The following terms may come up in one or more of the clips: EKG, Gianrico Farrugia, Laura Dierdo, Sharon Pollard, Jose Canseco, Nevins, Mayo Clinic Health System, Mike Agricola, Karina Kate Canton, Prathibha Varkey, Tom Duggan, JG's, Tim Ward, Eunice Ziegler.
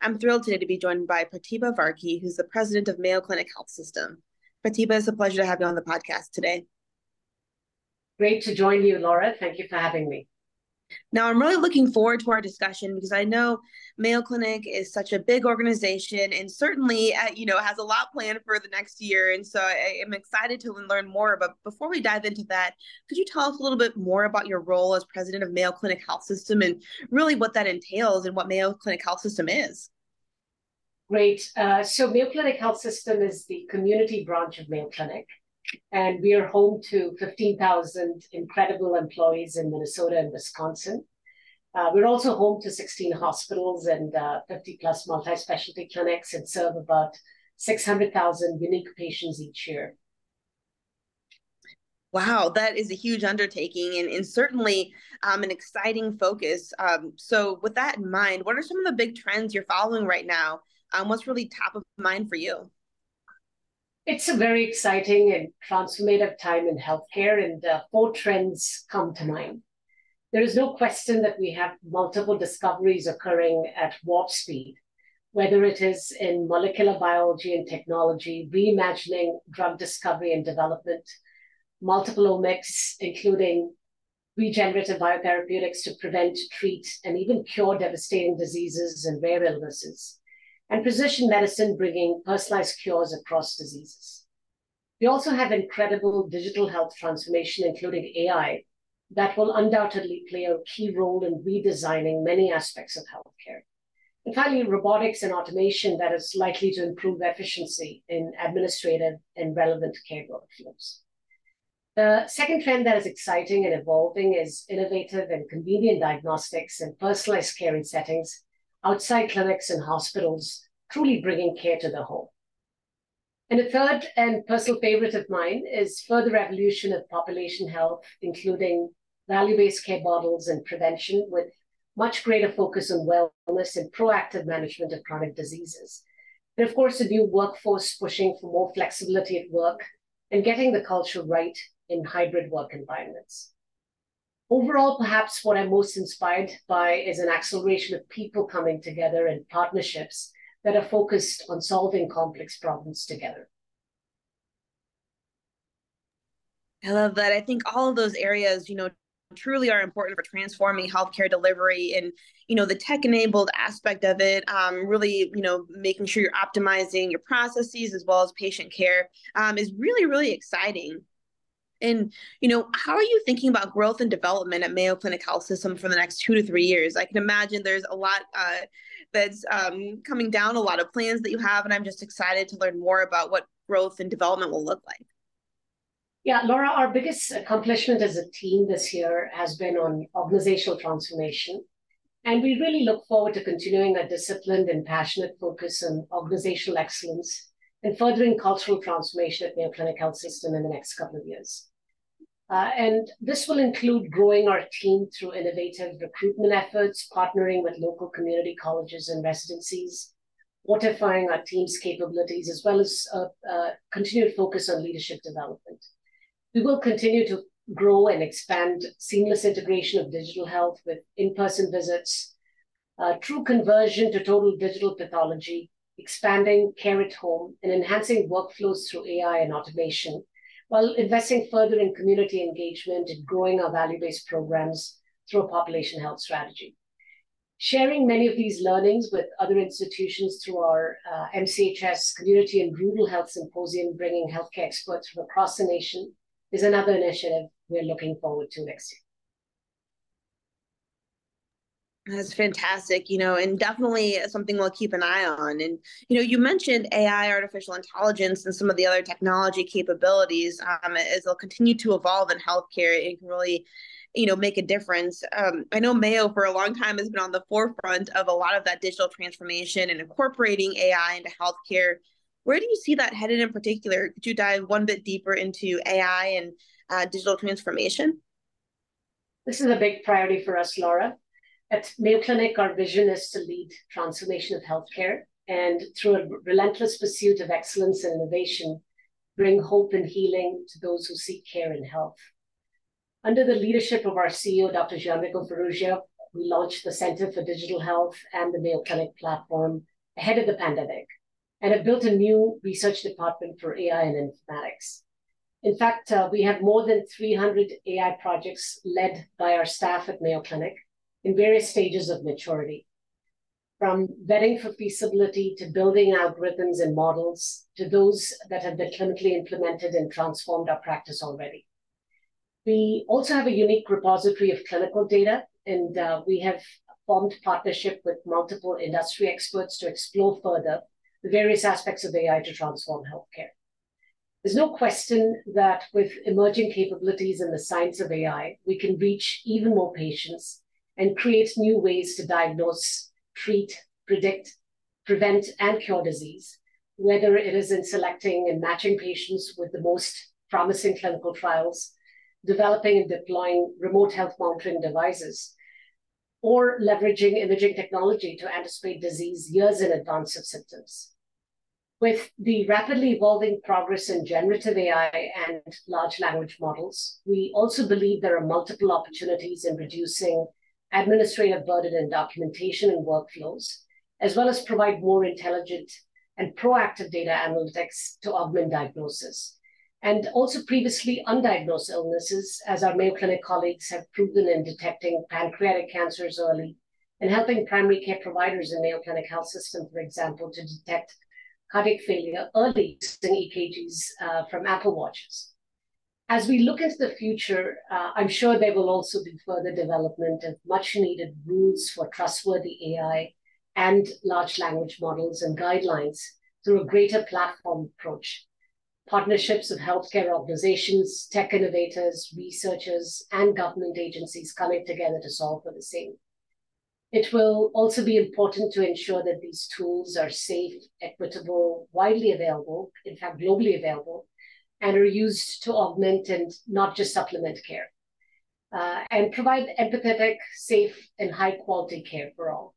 I'm thrilled today to be joined by Prathibha Varkey, who's the president of Mayo Clinic Health System. Prathibha, it's a pleasure to have you on the podcast today. Great to join you, Laura. Thank you for having me. Now, I'm really looking forward to our discussion because I know Mayo Clinic is such a big organization and certainly, has a lot planned for the next year. And so I am excited to learn more. But before we dive into that, could you tell us a little bit more about your role as president of Mayo Clinic Health System and really what that entails and what Mayo Clinic Health System is? Great. So Mayo Clinic Health System is the community branch of Mayo Clinic. And we are home to 15,000 incredible employees in Minnesota and Wisconsin. We're also home to 16 hospitals and 50-plus multi-specialty clinics and serve about 600,000 unique patients each year. Wow, that is a huge undertaking and certainly an exciting focus. So with that in mind, what are some of the big trends you're following right now? What's really top of mind for you? It's a very exciting and transformative time in healthcare, and 4 trends come to mind. There is no question that we have multiple discoveries occurring at warp speed, whether it is in molecular biology and technology, reimagining drug discovery and development, multiple omics, including regenerative biotherapeutics to prevent, treat, and even cure devastating diseases and rare illnesses, and precision medicine bringing personalized cures across diseases. We also have incredible digital health transformation, including AI, that will undoubtedly play a key role in redesigning many aspects of healthcare. And finally, robotics and automation that is likely to improve efficiency in administrative and relevant care workflows. The second trend that is exciting and evolving is innovative and convenient diagnostics and personalized care in settings outside clinics and hospitals, truly bringing care to the home. And a third and personal favorite of mine is further evolution of population health, including value-based care models and prevention with much greater focus on wellness and proactive management of chronic diseases. And of course, the new workforce pushing for more flexibility at work and getting the culture right in hybrid work environments. Overall, perhaps what I'm most inspired by is an acceleration of people coming together and partnerships that are focused on solving complex problems together. I love that. I think all of those areas, truly are important for transforming healthcare delivery and, the tech-enabled aspect of it, really, making sure you're optimizing your processes as well as patient care is really, really exciting. And, how are you thinking about growth and development at Mayo Clinic Health System for the next 2 to 3 years? I can imagine there's a lot that's coming down, a lot of plans that you have, and I'm just excited to learn more about what growth and development will look like. Yeah, Laura, our biggest accomplishment as a team this year has been on organizational transformation. And we really look forward to continuing a disciplined and passionate focus on organizational excellence and furthering cultural transformation at Mayo Clinic Health System in the next couple of years. And this will include growing our team through innovative recruitment efforts, partnering with local community colleges and residencies, fortifying our team's capabilities, as well as continued focus on leadership development. We will continue to grow and expand seamless integration of digital health with in-person visits, true conversion to total digital pathology, expanding care at home, and enhancing workflows through AI and automation, while investing further in community engagement and growing our value-based programs through a population health strategy. Sharing many of these learnings with other institutions through our MCHS Community and Rural Health Symposium, bringing healthcare experts from across the nation, is another initiative we're looking forward to next year. That's fantastic, and definitely something we'll keep an eye on. And, you mentioned AI, artificial intelligence, and some of the other technology capabilities as they'll continue to evolve in healthcare. It can really you know, make a difference. I know Mayo for a long time has been on the forefront of a lot of that digital transformation and incorporating AI into healthcare. Where do you see that headed in particular? Could you dive one bit deeper into AI and digital transformation? This is a big priority for us, Laura. At Mayo Clinic, our vision is to lead transformation of healthcare and, through a relentless pursuit of excellence and innovation, bring hope and healing to those who seek care and health. Under the leadership of our CEO, Dr. Gianrico Farrugia, we launched the Center for Digital Health and the Mayo Clinic platform ahead of the pandemic, and have built a new research department for AI and informatics. In fact, we have more than 300 AI projects led by our staff at Mayo Clinic in various stages of maturity, from vetting for feasibility to building algorithms and models to those that have been clinically implemented and transformed our practice already. We also have a unique repository of clinical data, and we have formed partnership with multiple industry experts to explore further the various aspects of AI to transform healthcare. There's no question that with emerging capabilities in the science of AI, we can reach even more patients and create new ways to diagnose, treat, predict, prevent, and cure disease, whether it is in selecting and matching patients with the most promising clinical trials, developing and deploying remote health monitoring devices, or leveraging imaging technology to anticipate disease years in advance of symptoms. With the rapidly evolving progress in generative AI and large language models, we also believe there are multiple opportunities in reducing administrative burden in documentation and workflows, as well as provide more intelligent and proactive data analytics to augment diagnosis, and also previously undiagnosed illnesses, as our Mayo Clinic colleagues have proven in detecting pancreatic cancers early and helping primary care providers in Mayo Clinic Health System, for example, to detect cardiac failure early using EKGs from Apple Watches. As we look into the future, I'm sure there will also be further development of much needed rules for trustworthy AI and large language models and guidelines through a greater platform approach. Partnerships of healthcare organizations, tech innovators, researchers, and government agencies coming together to solve for the same. It will also be important to ensure that these tools are safe, equitable, widely available, in fact, globally available, and are used to augment and not just supplement care, and provide empathetic, safe, and high-quality care for all.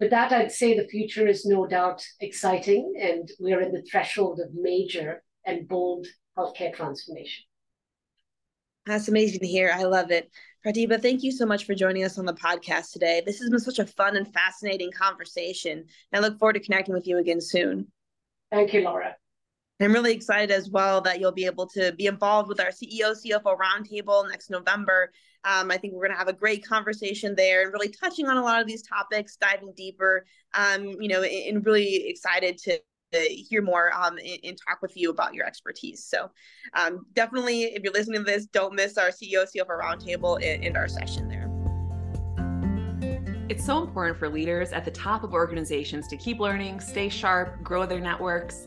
With that, I'd say the future is no doubt exciting, and we're in the threshold of major and bold healthcare transformation. That's amazing to hear. I love it. Prathibha, thank you so much for joining us on the podcast today. This has been such a fun and fascinating conversation. I look forward to connecting with you again soon. Thank you, Laura. I'm really excited as well that you'll be able to be involved with our CEO, CFO roundtable next November. I think we're going to have a great conversation there and really touching on a lot of these topics, diving deeper, you know, and really excited to hear more and talk with you about your expertise. So definitely, if you're listening to this, don't miss our CEO, CFO roundtable and our session there. It's so important for leaders at the top of organizations to keep learning, stay sharp, grow their networks.